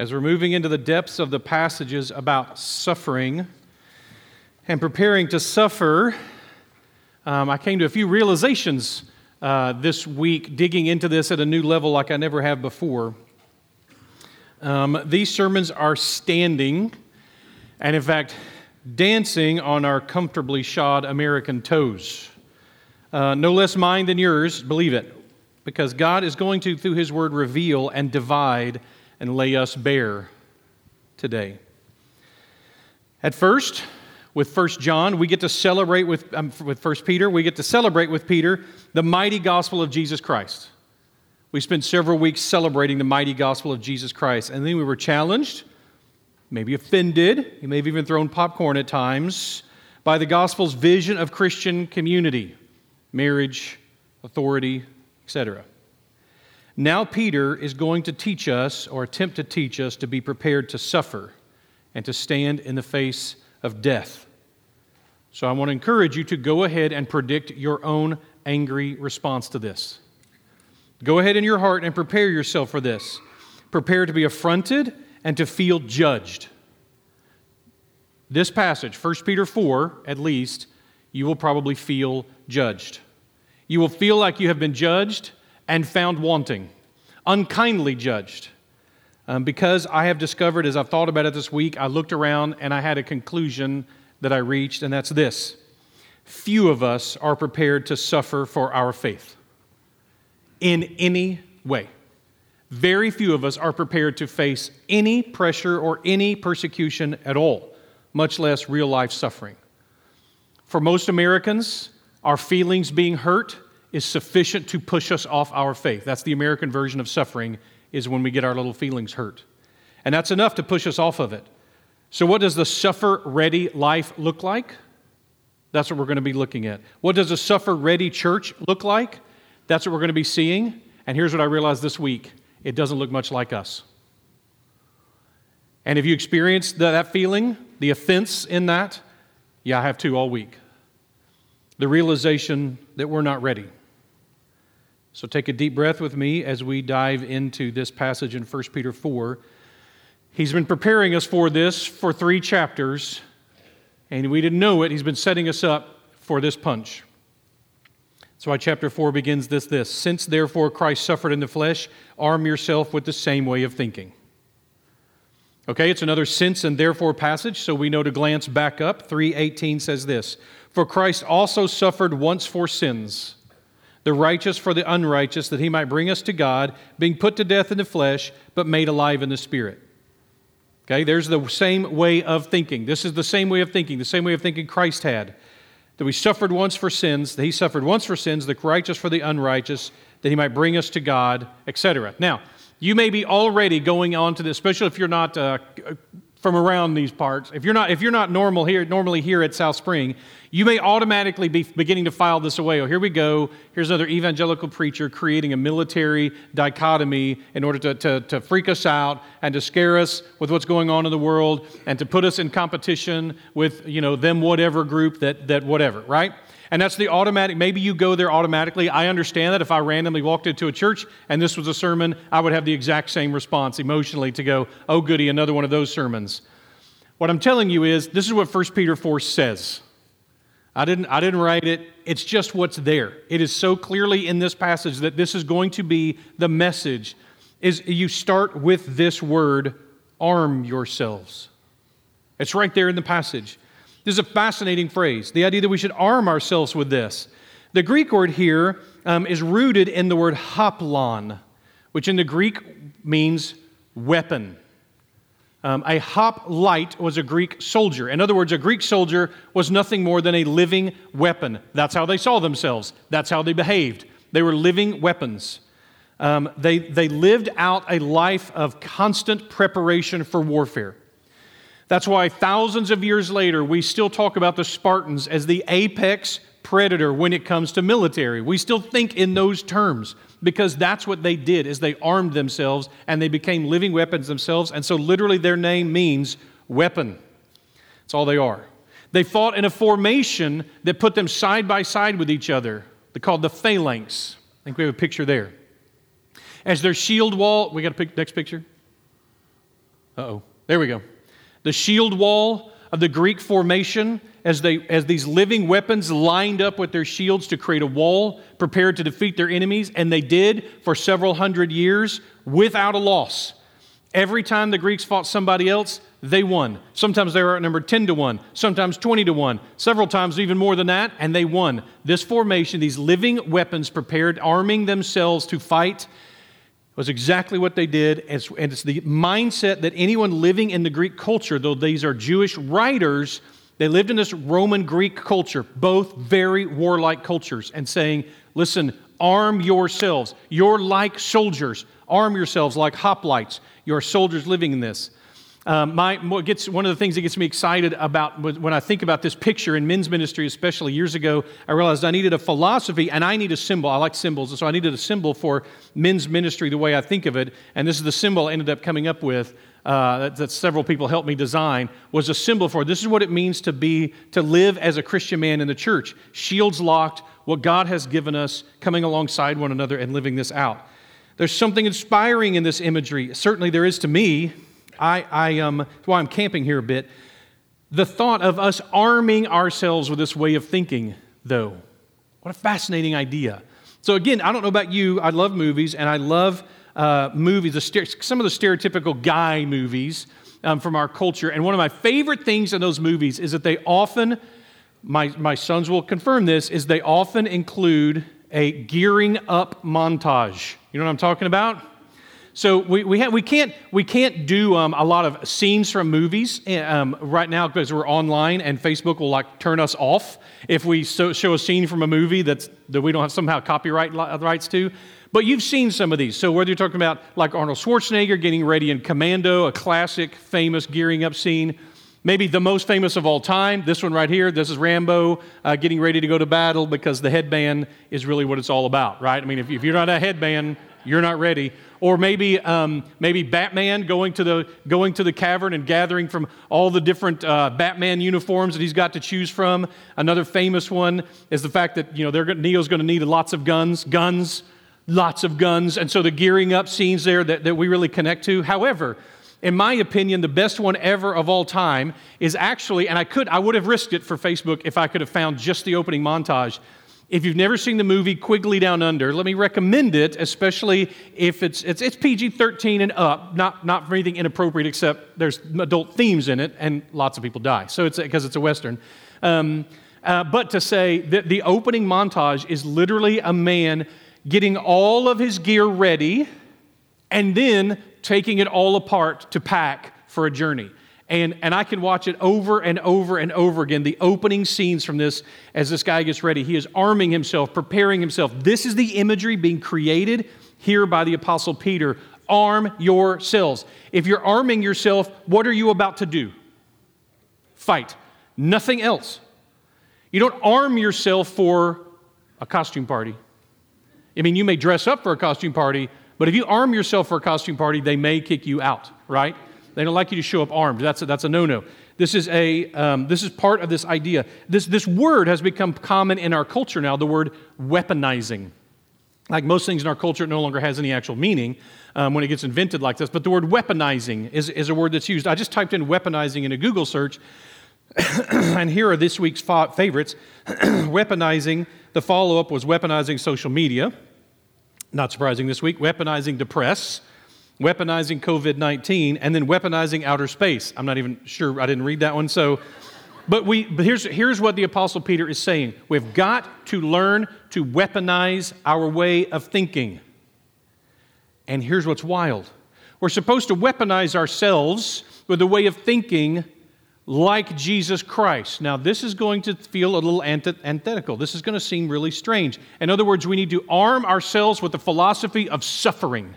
as we're moving into the depths of the passages about suffering and preparing to suffer, I came to a few realizations this week, digging into this at a new level like I never have before. These sermons are standing, and in fact, dancing on our comfortably shod American toes. No less mine than yours, believe it, because God is going to, through His Word, reveal and divide and lay us bare today. At first, with 1 John, we get to celebrate with 1 Peter, we get to celebrate with Peter the mighty gospel of Jesus Christ. We spent several weeks celebrating the mighty gospel of Jesus Christ, and then we were challenged, maybe offended, you may have even thrown popcorn at times, by the gospel's vision of Christian community, marriage, authority, etc. Now Peter is going to teach us, or attempt to teach us, to be prepared to suffer and to stand in the face of death. So I want to encourage you to go ahead and predict your own angry response to this. Go ahead in your heart and prepare yourself for this. Prepare to be affronted and to feel judged. This passage, 1 Peter 4, at least, you will probably feel judged. You will feel like you have been judged and found wanting, unkindly judged. Because I have discovered, as I've thought about it this week, I looked around and I had a conclusion that I reached, and that's this. Few of us are prepared to suffer for our faith in any way. Very few of us are prepared to face any pressure or any persecution at all, much less real-life suffering. For most Americans, our feelings being hurt is sufficient to push us off our faith. That's the American version of suffering, is when we get our little feelings hurt. And that's enough to push us off of it. So what does the suffer-ready life look like? That's what we're going to be looking at. What does a suffer-ready church look like? That's what we're going to be seeing. And here's what I realized this week. It doesn't look much like us. And if you experience that feeling, the offense in that, I have too all week. The realization that we're not ready. So take a deep breath with me as we dive into this passage in 1 Peter 4. He's been preparing us for this for 3 chapters, and we didn't know it. He's been setting us up for this punch. That's why chapter 4 begins this. Since therefore Christ suffered in the flesh, arm yourself with the same way of thinking. Okay, it's another since and therefore passage, so we know to glance back up. 3:18 says this, for Christ also suffered once for sins, the righteous for the unrighteous, that he might bring us to God, being put to death in the flesh, but made alive in the Spirit. Okay, there's the same way of thinking. This is the same way of thinking Christ had. That we suffered once for sins, that he suffered once for sins, the righteous for the unrighteous, that he might bring us to God, etc. Now, you may be already going on to this, especially if you're not from around these parts. If you're not normally here at South Spring, you may automatically be beginning to file this away. Oh, here we go. Here's another evangelical preacher creating a military dichotomy in order to freak us out and to scare us with what's going on in the world and to put us in competition with, them whatever group that whatever, right? And that's the automatic. Maybe you go there automatically. I understand that if I randomly walked into a church and this was a sermon, I would have the exact same response emotionally to go, oh, goody, another one of those sermons. What I'm telling you is, this is what 1 Peter 4 says. I didn't write it. It's just what's there. It is so clearly in this passage that this is going to be the message, is you start with this word, arm yourselves. It's right there in the passage. This is a fascinating phrase, the idea that we should arm ourselves with this. The Greek word here is rooted in the word hoplon, which in the Greek means weapon. A hoplite was a Greek soldier. In other words, a Greek soldier was nothing more than a living weapon. That's how they saw themselves. That's how they behaved. They were living weapons. They lived out a life of constant preparation for warfare. That's why thousands of years later, we still talk about the Spartans as the apex predator when it comes to military. We still think in those terms because that's what they did, is they armed themselves and they became living weapons themselves. And so literally their name means weapon. That's all they are. They fought in a formation that put them side by side with each other. They're called the phalanx. I think we have a picture there. As their shield wall, we got a next picture. Uh-oh. There we go. The shield wall of the Greek formation as these living weapons lined up with their shields to create a wall prepared to defeat their enemies, and they did for several hundred years without a loss. Every time the Greeks fought somebody else, they won. Sometimes they were outnumbered 10-1, sometimes 20-1, several times even more than that, and they won. This formation, these living weapons prepared, arming themselves to fight, was exactly what they did, and it's the mindset that anyone living in the Greek culture, though these are Jewish writers, they lived in this Roman Greek culture, both very warlike cultures, and saying, listen, arm yourselves. You're like soldiers. Arm yourselves like hoplites. You're soldiers living in this. One of the things that gets me excited about when I think about this picture in men's ministry, especially years ago, I realized I needed a philosophy and I need a symbol. I like symbols, and so I needed a symbol for men's ministry the way I think of it. And this is the symbol I ended up coming up with that several people helped me design, was a symbol for this is what it means to live as a Christian man in the church. Shields locked, what God has given us, coming alongside one another and living this out. There's something inspiring in this imagery. Certainly there is to me. That's why I'm camping here a bit. The thought of us arming ourselves with this way of thinking, though. What a fascinating idea. So again, I don't know about you, I love movies, and I love movies, some of the stereotypical guy movies from our culture, and one of my favorite things in those movies is that they often, my sons will confirm this, is they often include a gearing up montage. You know what I'm talking about? So we can't do a lot of scenes from movies right now because we're online and Facebook will like turn us off if we show a scene from a movie that we don't have somehow copyright rights to. But you've seen some of these. So whether you're talking about like Arnold Schwarzenegger getting ready in Commando, a classic famous gearing up scene, maybe the most famous of all time, this one right here, this is Rambo getting ready to go to battle because the headband is really what it's all about, right? I mean, if you're not a headband, you're not ready. Or maybe Batman going to the cavern and gathering from all the different Batman uniforms that he's got to choose from. Another famous one is the fact that Neo's going to need lots of guns, and so the gearing up scenes there that we really connect to. However, in my opinion, the best one ever of all time is actually, and I would have risked it for Facebook if I could have found just the opening montage. If you've never seen the movie Quigley Down Under, let me recommend it, especially if it's PG-13 and up, not for anything inappropriate except there's adult themes in it and lots of people die. So it's because it's a Western. But to say that the opening montage is literally a man getting all of his gear ready and then taking it all apart to pack for a journey. And I can watch it over and over and over again, the opening scenes from this as this guy gets ready. He is arming himself, preparing himself. This is the imagery being created here by the Apostle Peter. Arm yourselves. If you're arming yourself, what are you about to do? Fight. Nothing else. You don't arm yourself for a costume party. I mean, you may dress up for a costume party, but if you arm yourself for a costume party, they may kick you out, right? They don't like you to show up armed. That's a no-no. This is part of this idea. This word has become common in our culture now, the word weaponizing. Like most things in our culture, it no longer has any actual meaning when it gets invented like this. But the word weaponizing is a word that's used. I just typed in weaponizing in a Google search, and here are this week's favorites. Weaponizing, the follow-up was weaponizing social media. Not surprising this week. Weaponizing the press. Weaponizing COVID-19, and then weaponizing outer space. I'm not even sure, I didn't read that one. But here's what the Apostle Peter is saying. We've got to learn to weaponize our way of thinking. And here's what's wild. We're supposed to weaponize ourselves with a way of thinking like Jesus Christ. Now, this is going to feel a little antithetical. This is going to seem really strange. In other words, we need to arm ourselves with the philosophy of suffering.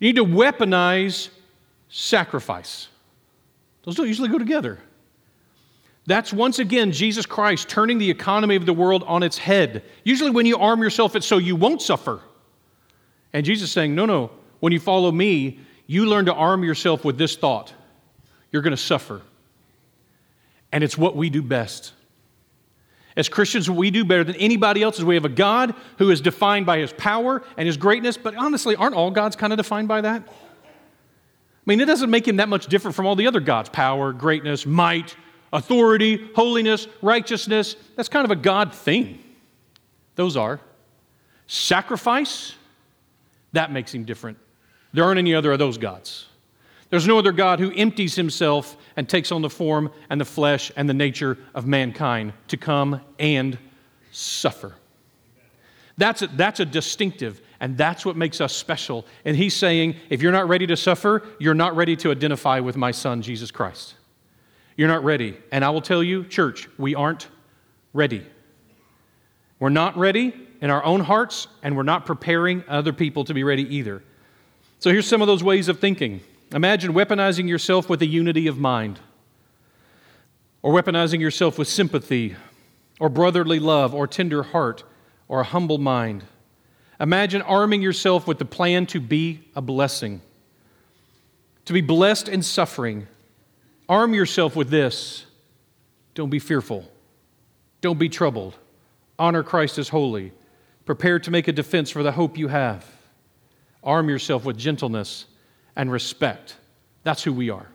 You need to weaponize sacrifice. Those don't usually go together. That's once again Jesus Christ turning the economy of the world on its head. Usually when you arm yourself, it's so you won't suffer. And Jesus is saying, no, when you follow me, you learn to arm yourself with this thought. You're going to suffer. And it's what we do best. As Christians, what we do better than anybody else is we have a God who is defined by his power and his greatness, but honestly, aren't all gods kind of defined by that? I I mean, it doesn't make him that much different from all the other gods. Power, greatness, might, authority, holiness, righteousness. That's kind of a God thing. Those are. Sacrifice, that makes him different. There aren't any other of those gods. There's no other God who empties himself and takes on the form and the flesh and the nature of mankind to come and suffer. That's a distinctive, and that's what makes us special. And he's saying, if you're not ready to suffer, you're not ready to identify with my son, Jesus Christ. You're not ready. And I will tell you, church, we aren't ready. We're not ready in our own hearts, and we're not preparing other people to be ready either. So here's some of those ways of thinking. Imagine weaponizing yourself with a unity of mind, or weaponizing yourself with sympathy, or brotherly love, or tender heart, or a humble mind. Imagine arming yourself with the plan to be a blessing, to be blessed in suffering. Arm yourself with this. Don't be fearful. Don't be troubled. Honor Christ as holy. Prepare to make a defense for the hope you have. Arm yourself with gentleness and respect. That's who we are.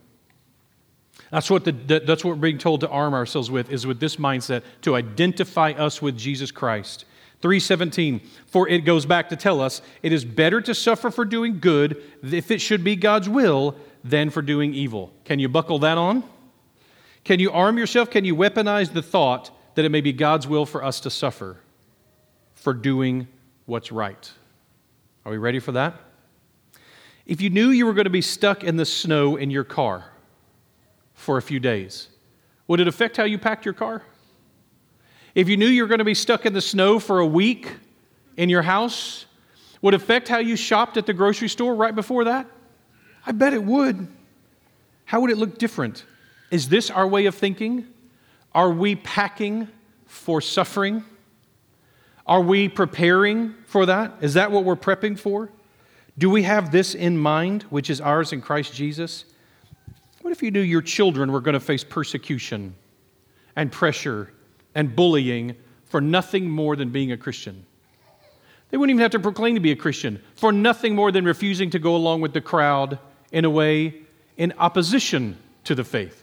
That's what we're being told to arm ourselves with, is with this mindset to identify us with Jesus Christ. 3:17, for it goes back to tell us, it is better to suffer for doing good, if it should be God's will, than for doing evil. Can you buckle that on? Can you arm yourself? Can you weaponize the thought that it may be God's will for us to suffer for doing what's right? Are we ready for that? If you knew you were going to be stuck in the snow in your car for a few days, would it affect how you packed your car? If you knew you were going to be stuck in the snow for a week in your house, would it affect how you shopped at the grocery store right before that? I bet it would. How would it look different? Is this our way of thinking? Are we packing for suffering? Are we preparing for that? Is that what we're prepping for? Do we have this in mind, which is ours in Christ Jesus? What if you knew your children were going to face persecution and pressure and bullying for nothing more than being a Christian? They wouldn't even have to proclaim to be a Christian, for nothing more than refusing to go along with the crowd in a way in opposition to the faith.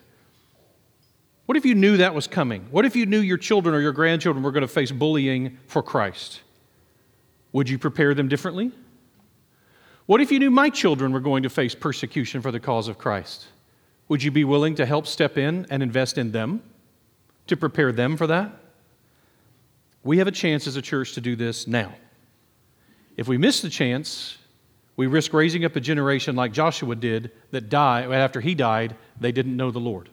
What if you knew that was coming? What if you knew your children or your grandchildren were going to face bullying for Christ? Would you prepare them differently? What if you knew my children were going to face persecution for the cause of Christ? Would you be willing to help step in and invest in them to prepare them for that? We have a chance as a church to do this now. If we miss the chance, we risk raising up a generation like Joshua did that died after he died, they didn't know the Lord.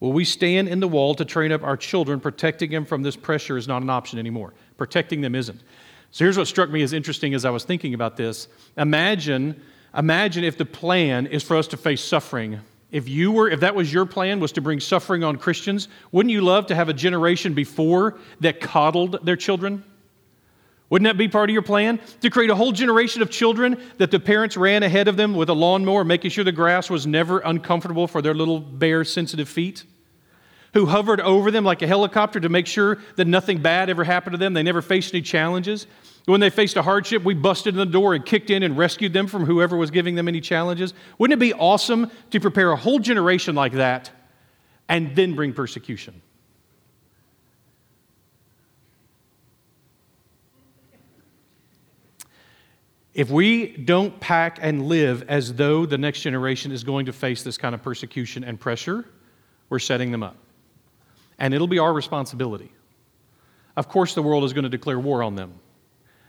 Will we stand in the wall to train up our children? Protecting them from this pressure is not an option anymore. Protecting them isn't. So here's what struck me as interesting as I was thinking about this. Imagine if the plan is for us to face suffering. If that was your plan, was to bring suffering on Christians, wouldn't you love to have a generation before that coddled their children? Wouldn't that be part of your plan? To create a whole generation of children that the parents ran ahead of them with a lawnmower, making sure the grass was never uncomfortable for their little bare, sensitive feet, who hovered over them like a helicopter to make sure that nothing bad ever happened to them. They never faced any challenges. When they faced a hardship, we busted in the door and kicked in and rescued them from whoever was giving them any challenges. Wouldn't it be awesome to prepare a whole generation like that and then bring persecution? If we don't pack and live as though the next generation is going to face this kind of persecution and pressure, we're setting them up. And it'll be our responsibility. Of course, the world is going to declare war on them.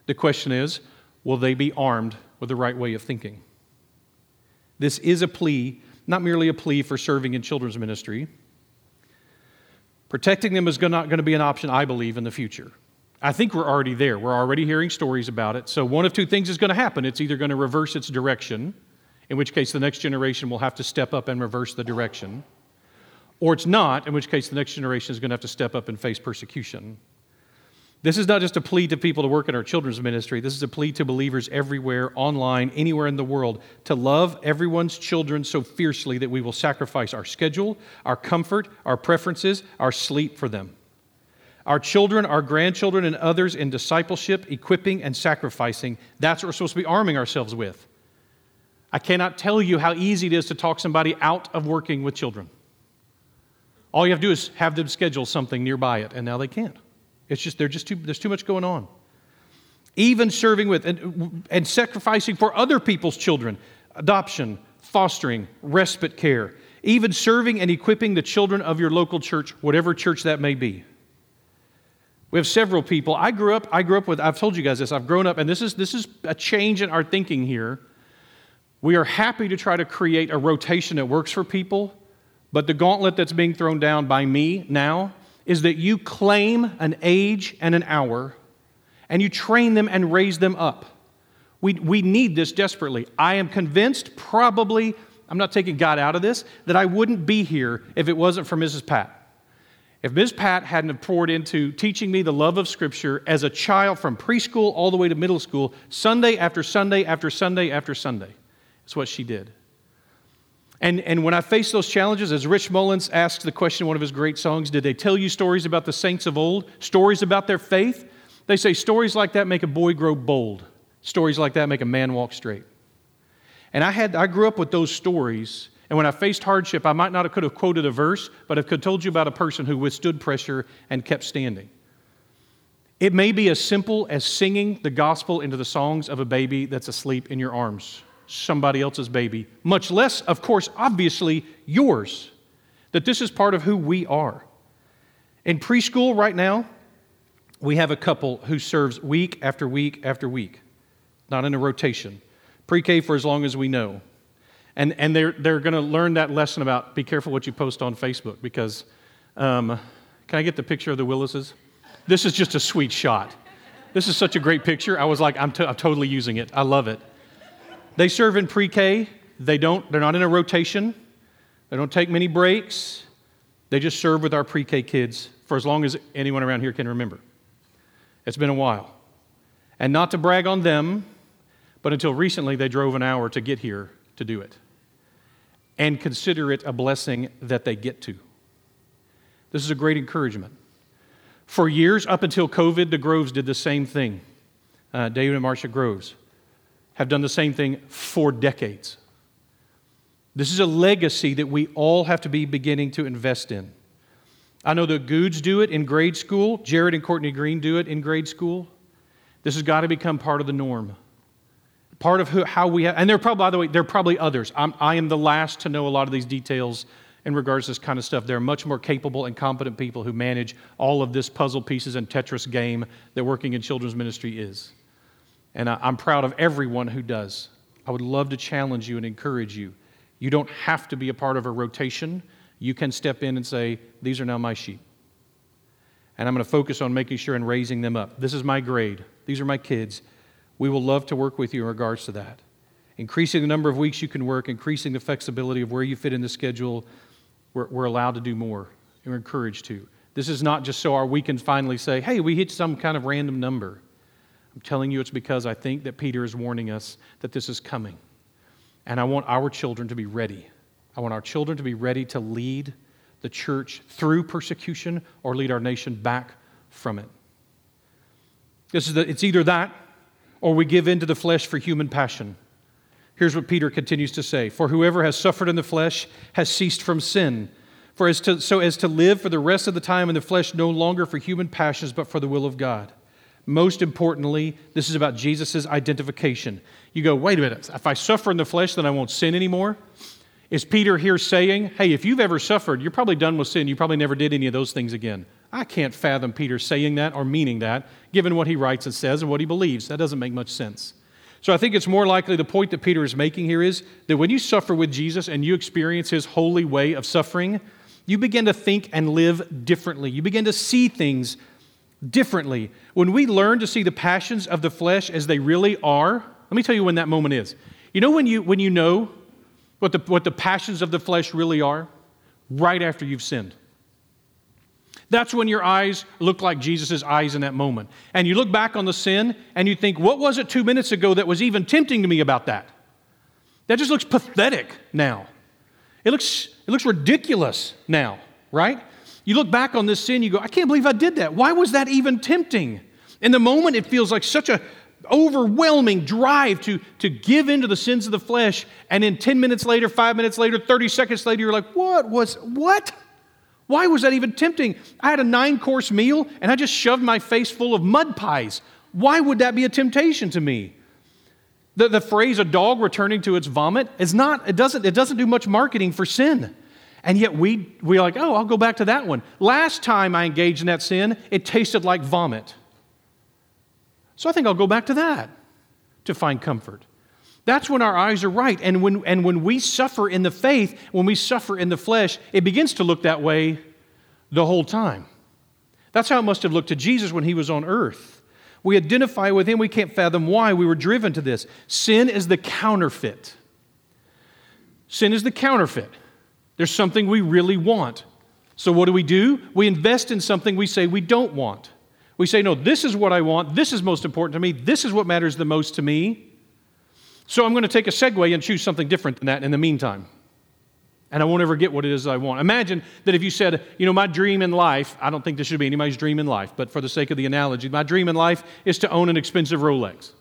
The question is, will they be armed with the right way of thinking? This is a plea, not merely a plea for serving in children's ministry. Protecting them is not going to be an option, I believe, in the future. I think we're already there. We're already hearing stories about it. So one of two things is going to happen. It's either going to reverse its direction, in which case the next generation will have to step up and reverse the direction, or it's not, in which case the next generation is going to have to step up and face persecution. This is not just a plea to people to work in our children's ministry. This is a plea to believers everywhere, online, anywhere in the world, to love everyone's children so fiercely that we will sacrifice our schedule, our comfort, our preferences, our sleep for them. Our children, our grandchildren, and others in discipleship, equipping, and sacrificing. That's what we're supposed to be arming ourselves with. I cannot tell you how easy it is to talk somebody out of working with children. All you have to do is have them schedule something nearby it, and now they can't. It's just there's too much going on. Even serving with and sacrificing for other people's children, adoption, fostering, respite care, even serving and equipping the children of your local church, whatever church that may be. We have several people. I grew up with, I've told you guys this, I've grown up, and this is a change in our thinking here. We are happy to try to create a rotation that works for people, but the gauntlet that's being thrown down by me now is that you claim an age and an hour, and you train them and raise them up. We need this desperately. I am convinced, probably, I'm not taking God out of this, that I wouldn't be here if it wasn't for Mrs. Pat. If Mrs. Pat hadn't poured into teaching me the love of Scripture as a child from preschool all the way to middle school, Sunday after Sunday after Sunday after Sunday, it's what she did. And when I faced those challenges, as Rich Mullins asked the question in one of his great songs, did they tell you stories about the saints of old, stories about their faith? They say stories like that make a boy grow bold. Stories like that make a man walk straight. And I grew up with those stories, and when I faced hardship, I might not have could have quoted a verse, but I could have told you about a person who withstood pressure and kept standing. It may be as simple as singing the gospel into the songs of a baby that's asleep in your arms, somebody else's baby, much less, of course, obviously, yours, that this is part of who we are. In preschool right now, we have a couple who serves week after week after week, not in a rotation, pre-K for as long as we know. And they're going to learn that lesson about be careful what you post on Facebook because, can I get the picture of the Willises? This is just a sweet shot. This is such a great picture. I was like, I'm totally using it. I love it. They serve in pre-K. They're not in a rotation. They don't take many breaks. They just serve with our pre-K kids for as long as anyone around here can remember. It's been a while. And not to brag on them, but until recently they drove an hour to get here to do it. And consider it a blessing that they get to. This is a great encouragement. For years, up until COVID, the Groves did the same thing. David and Marcia Groves have done the same thing for decades. This is a legacy that we all have to be beginning to invest in. I know the Goods do it in grade school. Jared and Courtney Green do it in grade school. This has got to become part of the norm, part of how we have. And there are probably, by the way, others. I am the last to know a lot of these details in regards to this kind of stuff. There are much more capable and competent people who manage all of this puzzle pieces and Tetris game that working in children's ministry is. And I'm proud of everyone who does. I would love to challenge you and encourage you. You don't have to be a part of a rotation. You can step in and say, these are now my sheep. And I'm going to focus on making sure and raising them up. This is my grade. These are my kids. We will love to work with you in regards to that. Increasing the number of weeks you can work, increasing the flexibility of where you fit in the schedule, we're allowed to do more. And we're encouraged to. This is not just so we can finally say, hey, we hit some kind of random number. I'm telling you it's because I think that Peter is warning us that this is coming. And I want our children to be ready. I want our children to be ready to lead the church through persecution or lead our nation back from it. It's either that or we give in to the flesh for human passion. Here's what Peter continues to say. For whoever has suffered in the flesh has ceased from sin, so as to live for the rest of the time in the flesh no longer for human passions but for the will of God. Most importantly, this is about Jesus' identification. You go, wait a minute, if I suffer in the flesh, then I won't sin anymore? Is Peter here saying, hey, if you've ever suffered, you're probably done with sin. You probably never did any of those things again. I can't fathom Peter saying that or meaning that, given what he writes and says and what he believes. That doesn't make much sense. So I think it's more likely the point that Peter is making here is that when you suffer with Jesus and you experience his holy way of suffering, you begin to think and live differently. You begin to see things differently. When we learn to see the passions of the flesh as they really are, let me tell you when that moment is. You know when you know what the passions of the flesh really are? Right after you've sinned. That's when your eyes look like Jesus' eyes in that moment. And you look back on the sin and you think, what was it 2 minutes ago that was even tempting to me about that? That just looks pathetic now. It looks ridiculous now, right? You look back on this sin, you go, I can't believe I did that. Why was that even tempting? In the moment, it feels like such a overwhelming drive to give into the sins of the flesh, and then 10 minutes later, 5 minutes later, 30 seconds later, you're like, what? Why was that even tempting? I had a 9-course meal, and I just shoved my face full of mud pies. Why would that be a temptation to me? The phrase, a dog returning to its vomit, is not, it doesn't do much marketing for sin. And yet we're like, oh, I'll go back to that one. Last time I engaged in that sin, it tasted like vomit. So I think I'll go back to that to find comfort. That's when our eyes are right. And when we suffer in the faith, when we suffer in the flesh, it begins to look that way the whole time. That's how it must have looked to Jesus when he was on earth. We identify with him. We can't fathom why we were driven to this. Sin is the counterfeit. Sin is the counterfeit. There's something we really want. So what do? We invest in something we say we don't want. We say, no, this is what I want. This is most important to me. This is what matters the most to me. So I'm going to take a segue and choose something different than that in the meantime. And I won't ever get what it is I want. Imagine that if you said, you know, my dream in life, I don't think this should be anybody's dream in life, but for the sake of the analogy, my dream in life is to own an expensive Rolex.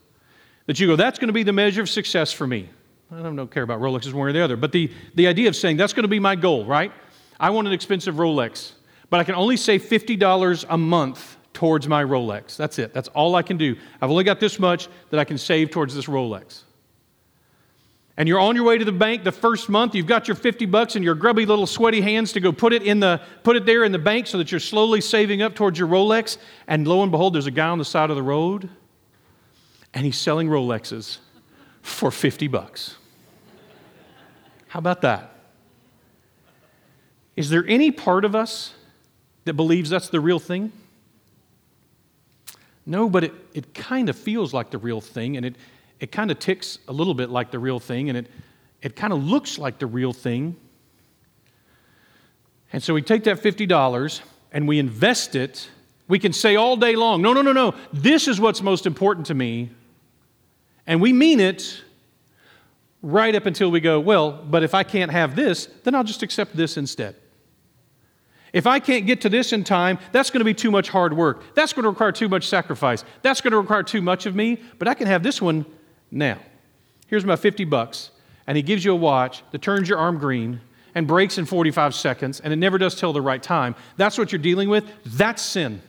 That you go, that's going to be the measure of success for me. I don't care about Rolexes one way or the other, but the idea of saying that's going to be my goal, right? I want an expensive Rolex, but I can only save $50 a month towards my Rolex. That's it. That's all I can do. I've only got this much that I can save towards this Rolex. And you're on your way to the bank the first month. You've got your $50 in your grubby little sweaty hands to go put it there in the bank so that you're slowly saving up towards your Rolex. And lo and behold, there's a guy on the side of the road, and he's selling Rolexes for $50. How about that? Is there any part of us that believes that's the real thing? No, but it kind of feels like the real thing, and it kind of ticks a little bit like the real thing, and it kind of looks like the real thing. And so we take that $50 and we invest it. We can say all day long, no, this is what's most important to me. And we mean it right up until we go, well, but if I can't have this, then I'll just accept this instead. If I can't get to this in time, that's going to be too much hard work. That's going to require too much sacrifice. That's going to require too much of me, but I can have this one now. Here's my $50, and he gives you a watch that turns your arm green and breaks in 45 seconds, and it never does tell the right time. That's what you're dealing with. That's sin.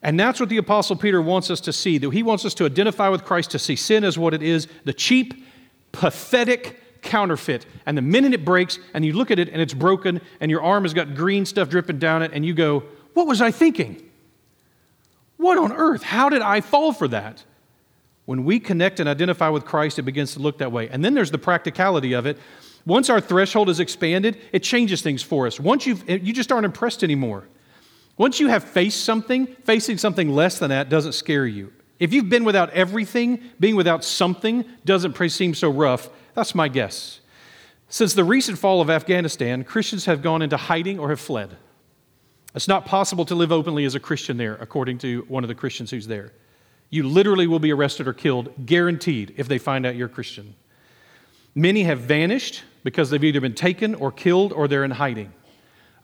And that's what the Apostle Peter wants us to see, that he wants us to identify with Christ, to see sin as what it is, the cheap, pathetic counterfeit. And the minute it breaks and you look at it and it's broken and your arm has got green stuff dripping down it and you go, what was I thinking? What on earth? How did I fall for that? When we connect and identify with Christ, it begins to look that way. And then there's the practicality of it. Once our threshold is expanded, it changes things for us. Once you just aren't impressed anymore. Once you have faced something, facing something less than that doesn't scare you. If you've been without everything, being without something doesn't seem so rough. That's my guess. Since the recent fall of Afghanistan, Christians have gone into hiding or have fled. It's not possible to live openly as a Christian there, according to one of the Christians who's there. You literally will be arrested or killed, guaranteed, if they find out you're a Christian. Many have vanished because they've either been taken or killed or they're in hiding.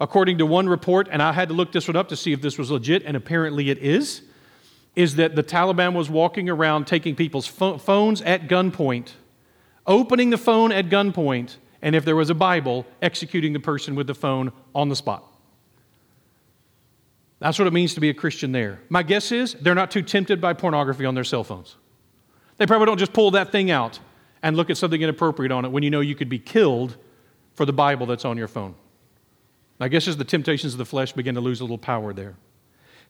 According to one report, and I had to look this one up to see if this was legit, and apparently it is that the Taliban was walking around taking people's phones at gunpoint, opening the phone at gunpoint, and if there was a Bible, executing the person with the phone on the spot. That's what it means to be a Christian there. My guess is they're not too tempted by pornography on their cell phones. They probably don't just pull that thing out and look at something inappropriate on it when you know you could be killed for the Bible that's on your phone. My guess is the temptations of the flesh begin to lose a little power there.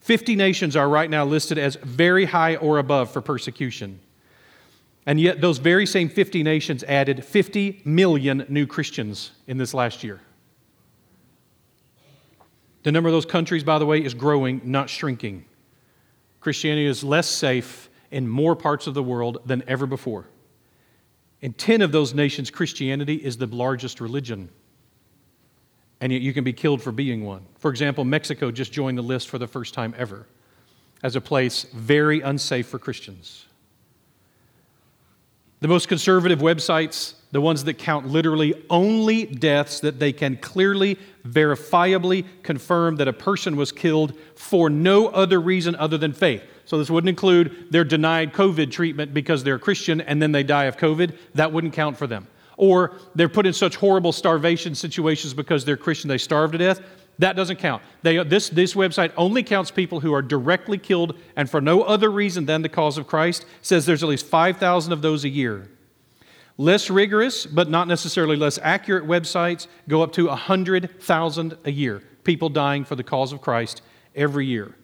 50 nations are right now listed as very high or above for persecution. And yet those very same 50 nations added 50 million new Christians in this last year. The number of those countries, by the way, is growing, not shrinking. Christianity is less safe in more parts of the world than ever before. In 10 of those nations, Christianity is the largest religion. And yet you can be killed for being one. For example, Mexico just joined the list for the first time ever as a place very unsafe for Christians. The most conservative websites, the ones that count literally only deaths that they can clearly, verifiably confirm that a person was killed for no other reason other than faith. So this wouldn't include they're denied COVID treatment because they're Christian and then they die of COVID. That wouldn't count for them. Or they're put in such horrible starvation situations because they're Christian, they starve to death. That doesn't count. This website only counts people who are directly killed and for no other reason than the cause of Christ. It says there's at least 5,000 of those a year. Less rigorous, but not necessarily less accurate websites go up to 100,000 a year. People dying for the cause of Christ every year.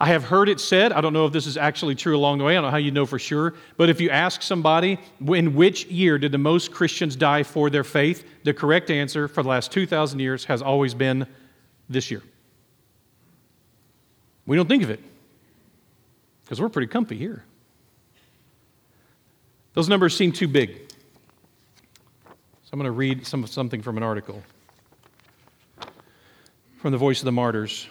I have heard it said, I don't know if this is actually true along the way, I don't know how you know for sure, but if you ask somebody, in which year did the most Christians die for their faith, the correct answer for the last 2,000 years has always been this year. We don't think of it because we're pretty comfy here. Those numbers seem too big. So I'm going to read something from an article from the Voice of the Martyrs.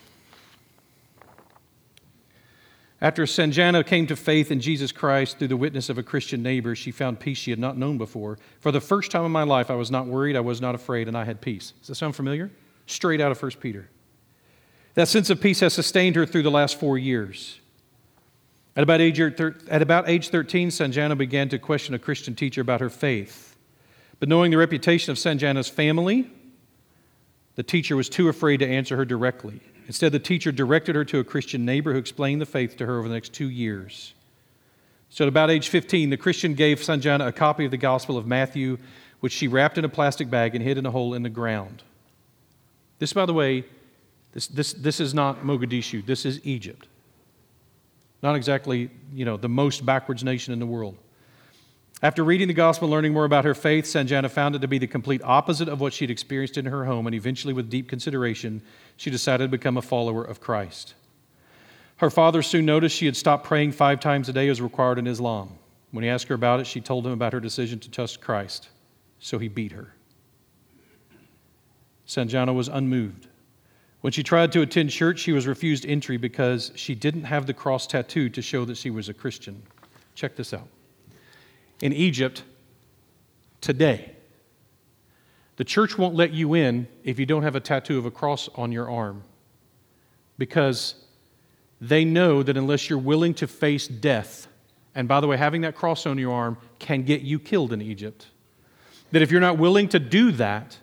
After Sanjana came to faith in Jesus Christ through the witness of a Christian neighbor, she found peace she had not known before. For the first time in my life, I was not worried, I was not afraid, and I had peace. Does that sound familiar? Straight out of 1 Peter. That sense of peace has sustained her through the last 4 years. At about age 13, Sanjana began to question a Christian teacher about her faith. But knowing the reputation of Sanjana's family, the teacher was too afraid to answer her directly. Instead, the teacher directed her to a Christian neighbor who explained the faith to her over the next 2 years. So at about age 15, the Christian gave Sanjana a copy of the Gospel of Matthew, which she wrapped in a plastic bag and hid in a hole in the ground. This, by the way, this is not Mogadishu. This is Egypt. Not exactly, the most backwards nation in the world. After reading the gospel and learning more about her faith, Sanjana found it to be the complete opposite of what she'd experienced in her home, and eventually, with deep consideration, she decided to become a follower of Christ. Her father soon noticed she had stopped praying 5 times a day as required in Islam. When he asked her about it, she told him about her decision to trust Christ, so he beat her. Sanjana was unmoved. When she tried to attend church, she was refused entry because she didn't have the cross tattooed to show that she was a Christian. Check this out. In Egypt today, the church won't let you in if you don't have a tattoo of a cross on your arm, because they know that unless you're willing to face death, and by the way, having that cross on your arm can get you killed in Egypt, that if you're not willing to do that,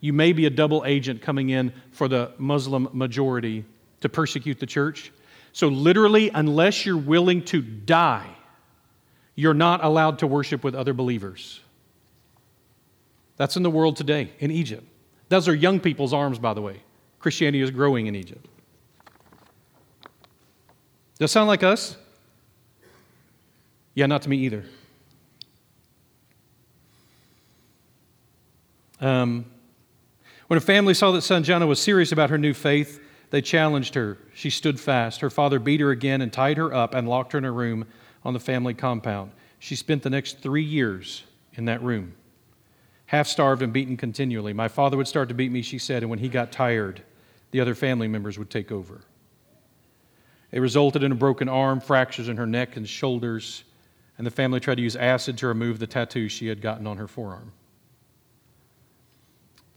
you may be a double agent coming in for the Muslim majority to persecute the church. So literally, unless you're willing to die, you're not allowed to worship with other believers. That's in the world today, in Egypt. Those are young people's arms, by the way. Christianity is growing in Egypt. Does that sound like us? Yeah, not to me either. When her family saw that Sanjana was serious about her new faith, they challenged her. She stood fast. Her father beat her again and tied her up and locked her in her room on the family compound. She spent the next 3 years in that room, half-starved and beaten continually. My father would start to beat me, she said, and when he got tired, the other family members would take over. It resulted in a broken arm, fractures in her neck and shoulders, and the family tried to use acid to remove the tattoo she had gotten on her forearm.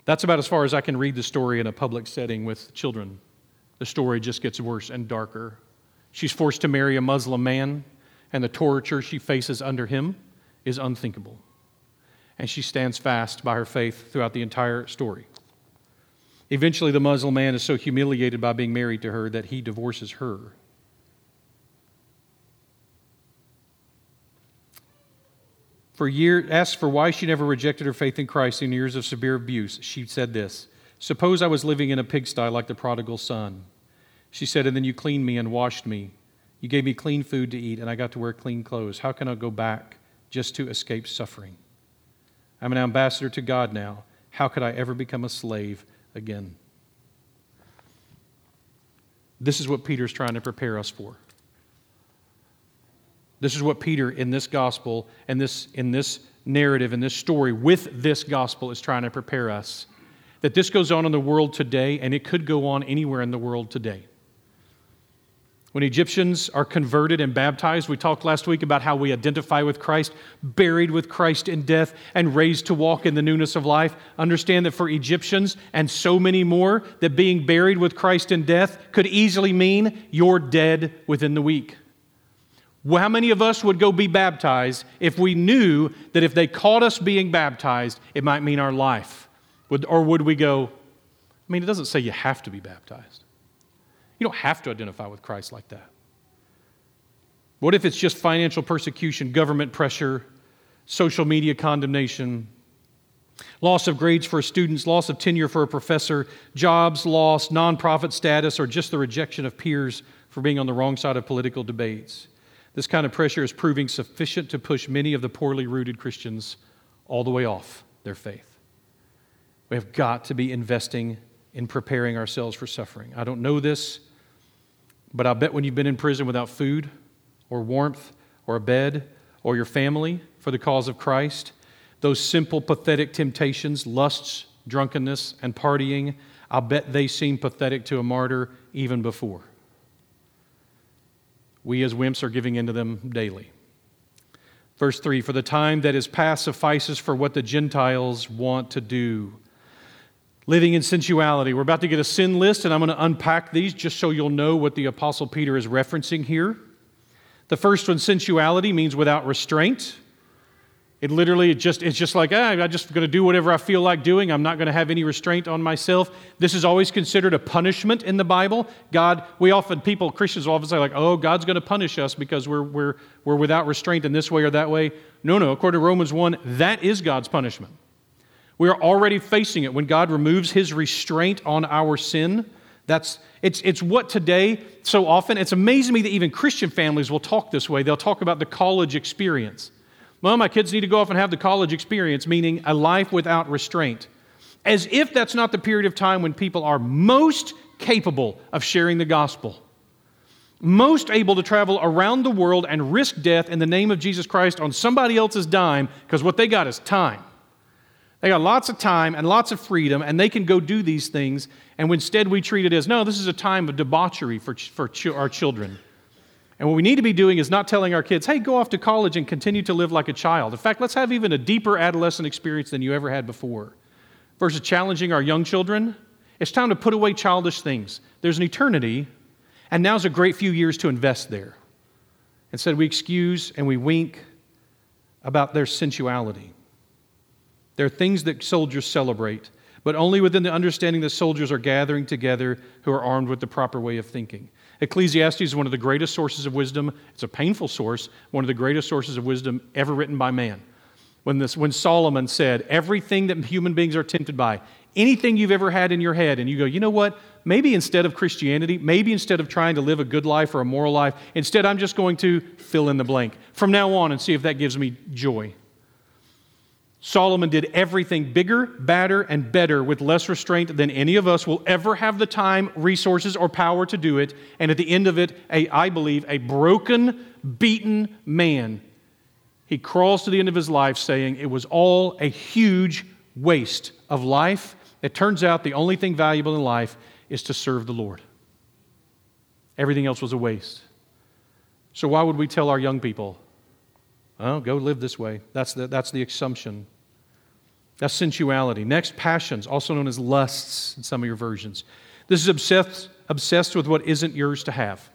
That's about as far as I can read the story in a public setting with children. The story just gets worse and darker. She's forced to marry a Muslim man, and the torture she faces under him is unthinkable. And she stands fast by her faith throughout the entire story. Eventually, the Muslim man is so humiliated by being married to her that he divorces her. Asked for why she never rejected her faith in Christ in years of severe abuse, she said this: "Suppose I was living in a pigsty like the prodigal son." She said, "And then you cleaned me and washed me. You gave me clean food to eat, and I got to wear clean clothes. How can I go back just to escape suffering? I'm an ambassador to God now. How could I ever become a slave again?" This is what Peter's trying to prepare us for. This is what Peter in this gospel, and in this narrative, in this story, with this gospel is trying to prepare us. That this goes on in the world today, and it could go on anywhere in the world today. When Egyptians are converted and baptized, we talked last week about how we identify with Christ, buried with Christ in death, and raised to walk in the newness of life. Understand that for Egyptians and so many more, that being buried with Christ in death could easily mean you're dead within the week. Well, how many of us would go be baptized if we knew that if they caught us being baptized, it might mean our life? Would we go, I mean, it doesn't say you have to be baptized. You don't have to identify with Christ like that. What if it's just financial persecution, government pressure, social media condemnation, loss of grades for students, loss of tenure for a professor, jobs lost, nonprofit status, or just the rejection of peers for being on the wrong side of political debates? This kind of pressure is proving sufficient to push many of the poorly rooted Christians all the way off their faith. We have got to be investing in preparing ourselves for suffering. I don't know this, but I bet when you've been in prison without food or warmth or a bed or your family for the cause of Christ, those simple, pathetic temptations, lusts, drunkenness, and partying, I bet they seem pathetic to a martyr even before. We as wimps are giving into them daily. Verse 3, for the time that is past suffices for what the Gentiles want to do. Living in sensuality. We're about to get a sin list, and I'm going to unpack these just so you'll know what the Apostle Peter is referencing here. The first one, sensuality, means without restraint. It literally, it's just like, I'm just going to do whatever I feel like doing. I'm not going to have any restraint on myself. This is always considered a punishment in the Bible. Christians often say like, oh, God's going to punish us because we're without restraint in this way or that way. No, according to Romans 1, that is God's punishment. We are already facing it when God removes His restraint on our sin. It's what today so often, it's amazing to me that even Christian families will talk this way. They'll talk about the college experience. Well, my kids need to go off and have the college experience, meaning a life without restraint. As if that's not the period of time when people are most capable of sharing the gospel, most able to travel around the world and risk death in the name of Jesus Christ on somebody else's dime, because what they got is time. They got lots of time and lots of freedom, and they can go do these things, and instead we treat it as, no, this is a time of debauchery for our children. And what we need to be doing is not telling our kids, hey, go off to college and continue to live like a child. In fact, let's have even a deeper adolescent experience than you ever had before. Versus challenging our young children, it's time to put away childish things. There's an eternity, and now's a great few years to invest there. Instead, we excuse and we wink about their sensuality. There are things that soldiers celebrate, but only within the understanding that soldiers are gathering together who are armed with the proper way of thinking. Ecclesiastes is one of the greatest sources of wisdom. It's a painful source, one of the greatest sources of wisdom ever written by man. When Solomon said, everything that human beings are tempted by, anything you've ever had in your head, and you go, you know what, maybe instead of Christianity, maybe instead of trying to live a good life or a moral life, instead I'm just going to fill in the blank from now on and see if that gives me joy. Solomon did everything bigger, badder, and better with less restraint than any of us will ever have the time, resources, or power to do it. And at the end of it, I believe, a broken, beaten man. He crawls to the end of his life saying it was all a huge waste of life. It turns out the only thing valuable in life is to serve the Lord. Everything else was a waste. So why would we tell our young people, oh, go live this way? That's the assumption. That's sensuality. Next, passions, also known as lusts in some of your versions. This is obsessed with what isn't yours to have.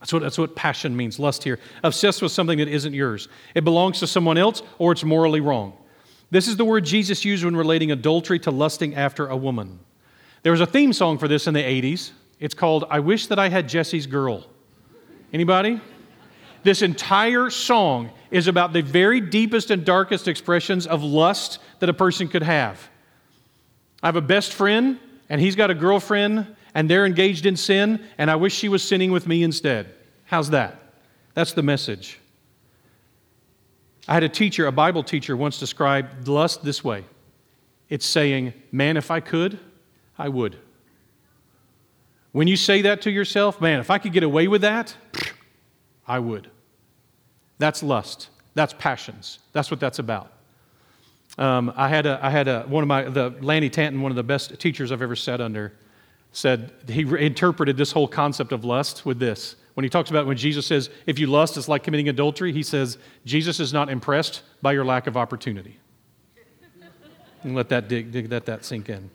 That's what passion means, lust here. Obsessed with something that isn't yours. It belongs to someone else or it's morally wrong. This is the word Jesus used when relating adultery to lusting after a woman. There was a theme song for this in the 80s. It's called, I Wish That I Had Jesse's Girl. Anybody? This entire song is about the very deepest and darkest expressions of lust that a person could have. I have a best friend, and he's got a girlfriend, and they're engaged in sin, and I wish she was sinning with me instead. How's that? That's the message. I had a Bible teacher, once described lust this way. It's saying, man, if I could, I would. When you say that to yourself, man, if I could get away with that, I would. That's lust. That's passions. That's what that's about. Lanny Tanton, one of the best teachers I've ever sat under, said he interpreted this whole concept of lust with this. When he talks about when Jesus says, if you lust, it's like committing adultery, he says, Jesus is not impressed by your lack of opportunity. And let that sink in.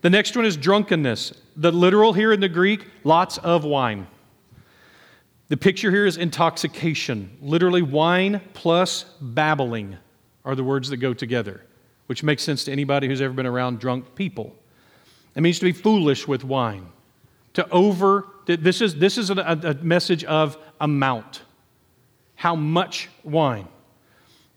The next one is drunkenness. The literal here in the Greek, lots of wine. The picture here is intoxication. Literally, wine plus babbling are the words that go together, which makes sense to anybody who's ever been around drunk people. It means to be foolish with wine. This is a message of amount. How much wine?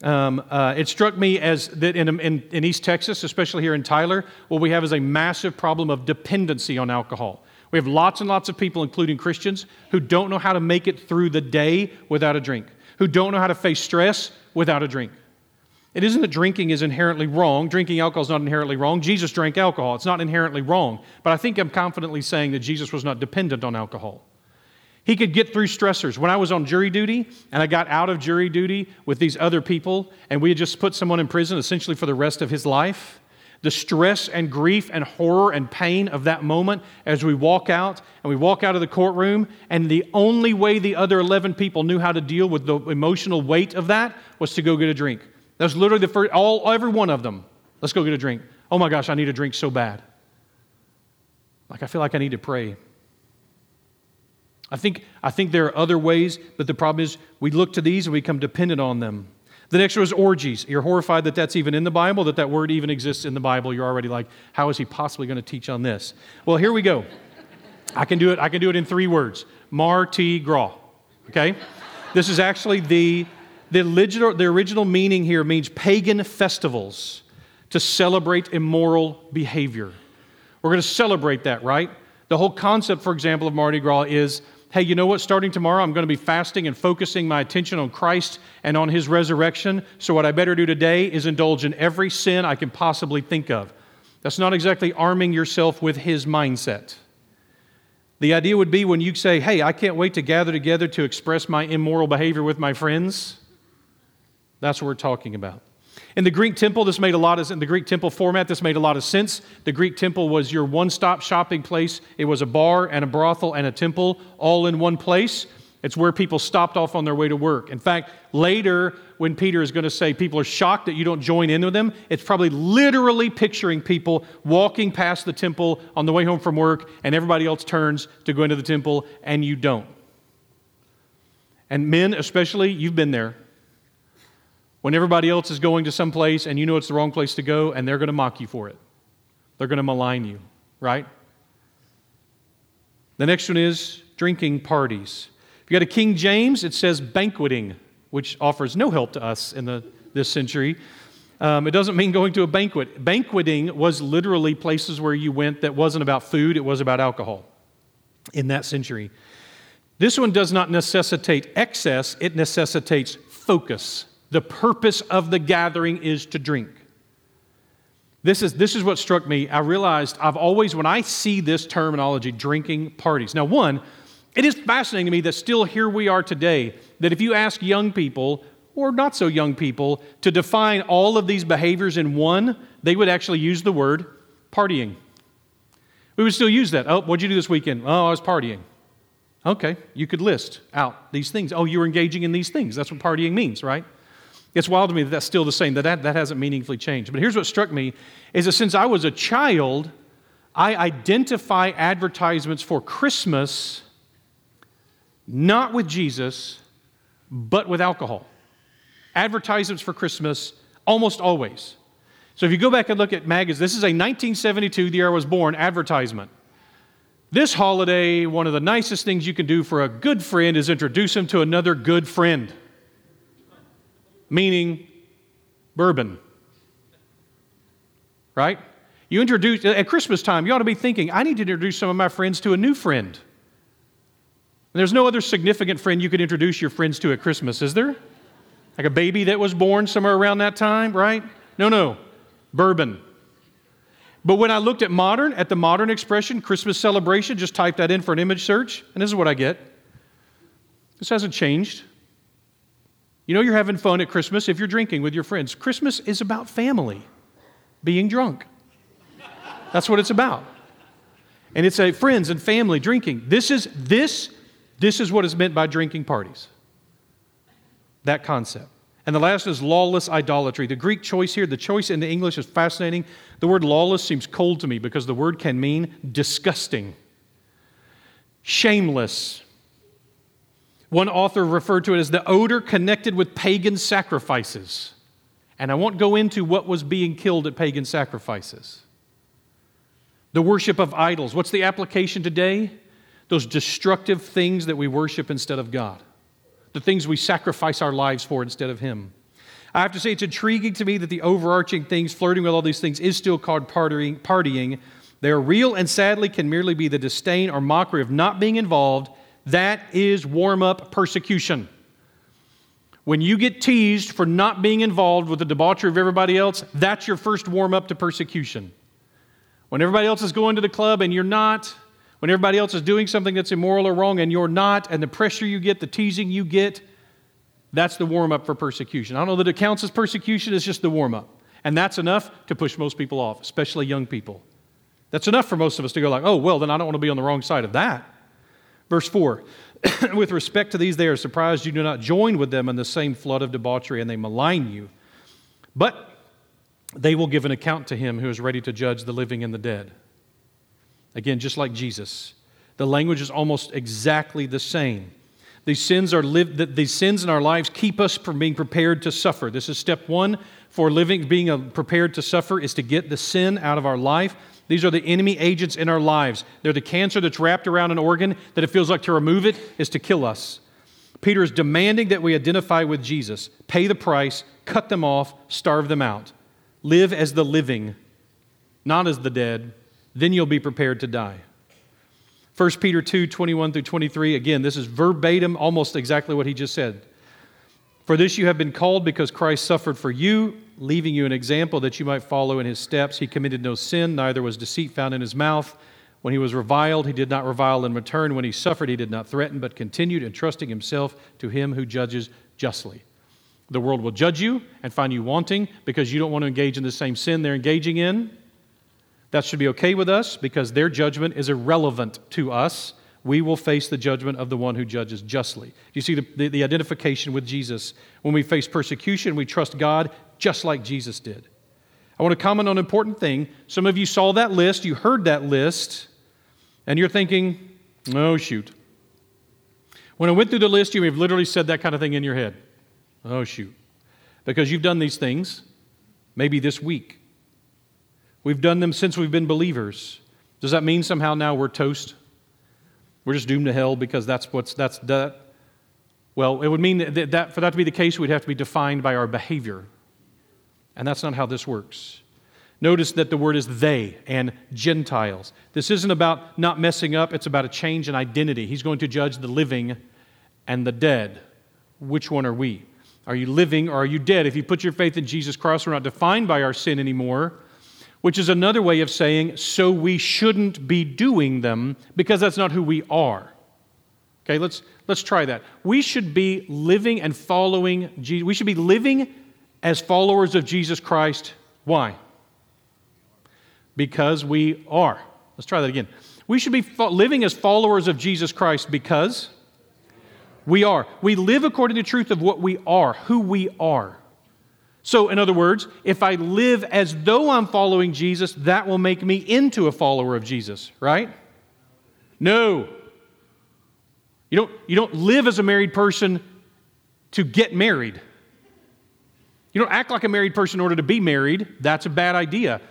It struck me as that in East Texas, especially here in Tyler, what we have is a massive problem of dependency on alcohol. We have lots and lots of people, including Christians, who don't know how to make it through the day without a drink, who don't know how to face stress without a drink. It isn't that drinking is inherently wrong. Drinking alcohol is not inherently wrong. Jesus drank alcohol. It's not inherently wrong. But I think I'm confidently saying that Jesus was not dependent on alcohol. He could get through stressors. When I was on jury duty, and I got out of jury duty with these other people, and we had just put someone in prison essentially for the rest of his life, the stress and grief and horror and pain of that moment as we walk out, and we walk out of the courtroom, and the only way the other 11 people knew how to deal with the emotional weight of that was to go get a drink. That was literally the first, every one of them. Let's go get a drink. Oh my gosh, I need a drink so bad. I feel like I need to pray. I think there are other ways, but the problem is we look to these and we become dependent on them. The next one is orgies. You're horrified that that's even in the Bible, that that word even exists in the Bible. You're already like, how is he possibly going to teach on this? Well, here we go. I can do it in three words. Mardi Gras. Okay? This is actually the original meaning here means pagan festivals to celebrate immoral behavior. We're going to celebrate that, right? The whole concept, for example, of Mardi Gras is, hey, you know what? Starting tomorrow, I'm going to be fasting and focusing my attention on Christ and on His resurrection. So what I better do today is indulge in every sin I can possibly think of. That's not exactly arming yourself with His mindset. The idea would be when you say, hey, I can't wait to gather together to express my immoral behavior with my friends. That's what we're talking about. In the Greek temple, this made a lot of sense. The Greek temple was your one-stop shopping place. It was a bar and a brothel and a temple all in one place. It's where people stopped off on their way to work. In fact, later when Peter is going to say people are shocked that you don't join in with them, it's probably literally picturing people walking past the temple on the way home from work and everybody else turns to go into the temple and you don't. And men especially, you've been there. When everybody else is going to some place and you know it's the wrong place to go and they're going to mock you for it. They're going to malign you, right? The next one is drinking parties. If you got a King James, it says banqueting, which offers no help to us in this century. It doesn't mean going to a banquet. Banqueting was literally places where you went that wasn't about food, it was about alcohol in that century. This one does not necessitate excess, it necessitates focus. The purpose of the gathering is to drink. This is what struck me. I realized when I see this terminology, drinking parties. Now, one, it is fascinating to me that still here we are today, that if you ask young people or not so young people to define all of these behaviors in one, they would actually use the word partying. We would still use that. Oh, what'd you do this weekend? Oh, I was partying. Okay, you could list out these things. Oh, you were engaging in these things. That's what partying means, right? It's wild to me that that's still the same, that hasn't meaningfully changed. But here's what struck me, is that since I was a child, I identify advertisements for Christmas not with Jesus, but with alcohol. Advertisements for Christmas almost always. So if you go back and look at magazines, this is a 1972, the year I was born, advertisement. This holiday, one of the nicest things you can do for a good friend is introduce him to another good friend. Meaning bourbon, right? You introduce, at Christmas time, you ought to be thinking, I need to introduce some of my friends to a new friend. And there's no other significant friend you could introduce your friends to at Christmas, is there? Like a baby that was born somewhere around that time, right? No, bourbon. But when I looked at the modern expression, Christmas celebration, just type that in for an image search, and this is what I get. This hasn't changed. You know you're having fun at Christmas if you're drinking with your friends. Christmas is about family, being drunk. That's what it's about. And it's a friends and family drinking. This is what is meant by drinking parties. That concept. And the last is lawless idolatry. The Greek choice here, the choice in the English is fascinating. The word lawless seems cold to me because the word can mean disgusting, shameless, One author referred to it as the odor connected with pagan sacrifices. And I won't go into what was being killed at pagan sacrifices. The worship of idols. What's the application today? Those destructive things that we worship instead of God. The things we sacrifice our lives for instead of Him. I have to say, it's intriguing to me that the overarching things, flirting with all these things, is still called partying. They are real and sadly can merely be the disdain or mockery of not being involved. That is warm-up persecution. When you get teased for not being involved with the debauchery of everybody else, that's your first warm-up to persecution. When everybody else is going to the club and you're not, when everybody else is doing something that's immoral or wrong and you're not, and the pressure you get, the teasing you get, that's the warm-up for persecution. I don't know that it counts as persecution, it's just the warm-up. And that's enough to push most people off, especially young people. That's enough for most of us to go like, oh, well, then I don't want to be on the wrong side of that. Verse 4, with respect to these, they are surprised you do not join with them in the same flood of debauchery, and they malign you. But they will give an account to Him who is ready to judge the living and the dead. Again, just like Jesus, the language is almost exactly the same. These sins in our lives keep us from being prepared to suffer. This is step one for living. Being prepared to suffer is to get the sin out of our life. These are the enemy agents in our lives. They're the cancer that's wrapped around an organ that it feels like to remove it is to kill us. Peter is demanding that we identify with Jesus, pay the price, cut them off, starve them out. Live as the living, not as the dead. Then you'll be prepared to die. 1 Peter 2, 21 through 23, again, this is verbatim, almost exactly what he just said. For this you have been called because Christ suffered for you, leaving you an example that you might follow in His steps. He committed no sin, neither was deceit found in His mouth. When He was reviled, He did not revile in return. When He suffered, He did not threaten, but continued entrusting Himself to Him who judges justly. The world will judge you and find you wanting because you don't want to engage in the same sin they're engaging in. That should be okay with us because their judgment is irrelevant to us. We will face the judgment of the one who judges justly. You see the identification with Jesus. When we face persecution, we trust God just like Jesus did. I want to comment on an important thing. Some of you saw that list, you heard that list, and you're thinking, oh, shoot. When I went through the list, you may have literally said that kind of thing in your head. Oh, shoot. Because you've done these things maybe this week. We've done them since we've been believers. Does that mean somehow now we're toast? We're just doomed to hell because that's that? Well, it would mean that for that to be the case, we'd have to be defined by our behavior. And that's not how this works. Notice that the word is they and Gentiles. This isn't about not messing up. It's about a change in identity. He's going to judge the living and the dead. Which one are we? Are you living or are you dead? If you put your faith in Jesus Christ, we're not defined by our sin anymore. Which is another way of saying, so we shouldn't be doing them because that's not who we are. Okay, let's try that. We should be living and following Jesus. We should be living as followers of Jesus Christ. Why? Because we are. Let's try that again. We should be living as followers of Jesus Christ because we are. We live according to the truth of what we are, who we are. So, in other words, if I live as though I'm following Jesus, that will make me into a follower of Jesus, right? No. You don't live as a married person to get married. You don't act like a married person in order to be married. That's a bad idea.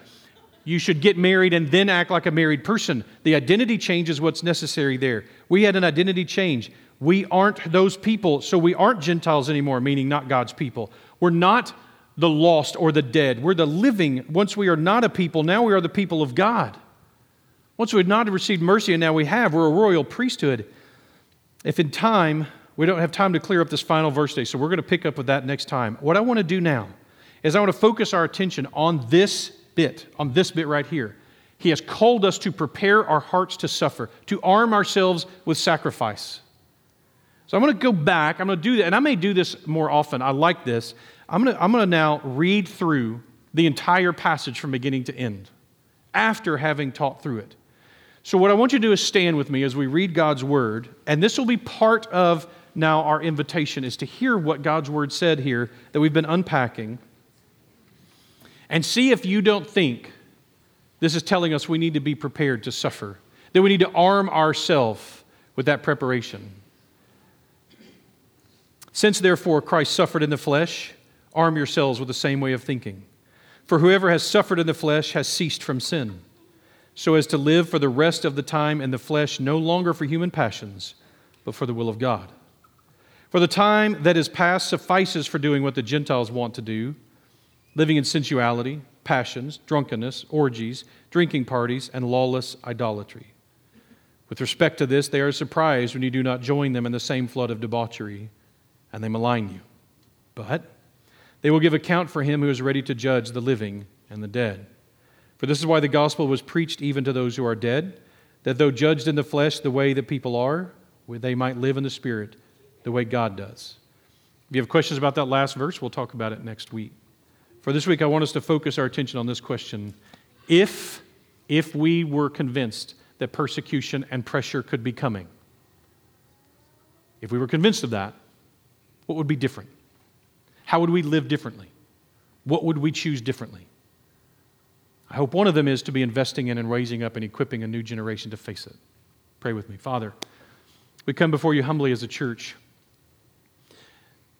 You should get married and then act like a married person. The identity change is what's necessary there. We had an identity change. We aren't those people, so we aren't Gentiles anymore, meaning not God's people. We're not the lost or the dead. We're the living. Once we are not a people, now we are the people of God. Once we had not received mercy, and now we have. We're a royal priesthood. If in time, we don't have time to clear up this final verse today, so we're going to pick up with that next time. What I want to do now is I want to focus our attention on this bit right here. He has called us to prepare our hearts to suffer, to arm ourselves with sacrifice. So I'm going to go back. I'm going to do that, and I may do this more often. I like this. I'm going to now read through the entire passage from beginning to end after having taught through it. So what I want you to do is stand with me as we read God's Word, and this will be part of now our invitation is to hear what God's Word said here that we've been unpacking and see if you don't think this is telling us we need to be prepared to suffer, that we need to arm ourselves with that preparation. Since therefore Christ suffered in the flesh, arm yourselves with the same way of thinking. For whoever has suffered in the flesh has ceased from sin, so as to live for the rest of the time in the flesh no longer for human passions, but for the will of God. For the time that is past suffices for doing what the Gentiles want to do, living in sensuality, passions, drunkenness, orgies, drinking parties, and lawless idolatry. With respect to this, they are surprised when you do not join them in the same flood of debauchery, and they malign you. But they will give account for him who is ready to judge the living and the dead. For this is why the gospel was preached even to those who are dead, that though judged in the flesh the way that people are, they might live in the spirit the way God does. If you have questions about that last verse, we'll talk about it next week. For this week, I want us to focus our attention on this question. If we were convinced that persecution and pressure could be coming, if we were convinced of that, what would be different? How would we live differently? What would we choose differently? I hope one of them is to be investing in and raising up and equipping a new generation to face it. Pray with me. Father, we come before you humbly as a church,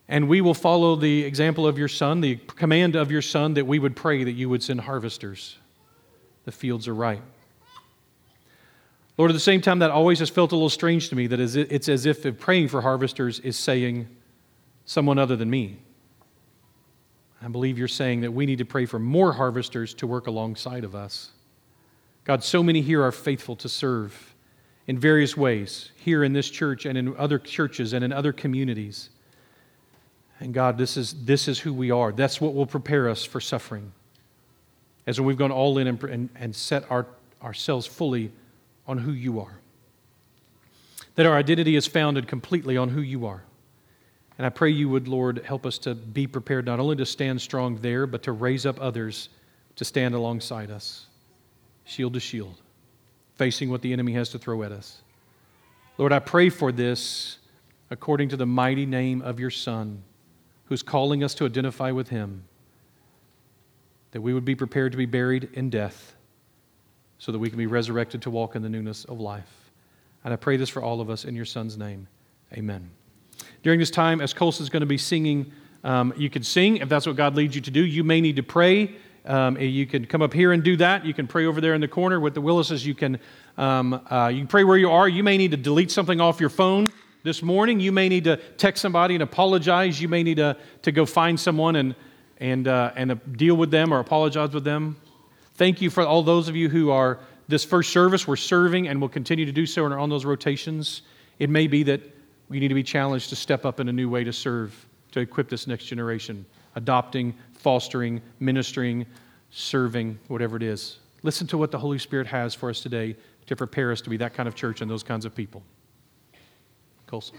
and we will follow the example of your Son, the command of your Son, that we would pray that you would send harvesters. The fields are ripe. Lord, at the same time, that always has felt a little strange to me, that it's as if praying for harvesters is saying someone other than me. I believe you're saying that we need to pray for more harvesters to work alongside of us. God, so many here are faithful to serve in various ways, here in this church and in other churches and in other communities. And God, this is who we are. That's what will prepare us for suffering. As when we've gone all in and set ourselves fully on who you are. That our identity is founded completely on who you are. And I pray you would, Lord, help us to be prepared not only to stand strong there, but to raise up others to stand alongside us, shield to shield, facing what the enemy has to throw at us. Lord, I pray for this according to the mighty name of your Son, who's calling us to identify with him, that we would be prepared to be buried in death so that we can be resurrected to walk in the newness of life. And I pray this for all of us in your Son's name. Amen. During this time, as Colson's going to be singing, you can sing if that's what God leads you to do. You may need to pray. You can come up here and do that. You can pray over there in the corner with the Willises. You can pray where you are. You may need to delete something off your phone this morning. You may need to text somebody and apologize. You may need to go find someone and deal with them or apologize with them. Thank you for all those of you who are this first service. We're serving and will continue to do so and are on those rotations. It may be that we need to be challenged to step up in a new way to serve, to equip this next generation, adopting, fostering, ministering, serving, whatever it is. Listen to what the Holy Spirit has for us today to prepare us to be that kind of church and those kinds of people. Colson.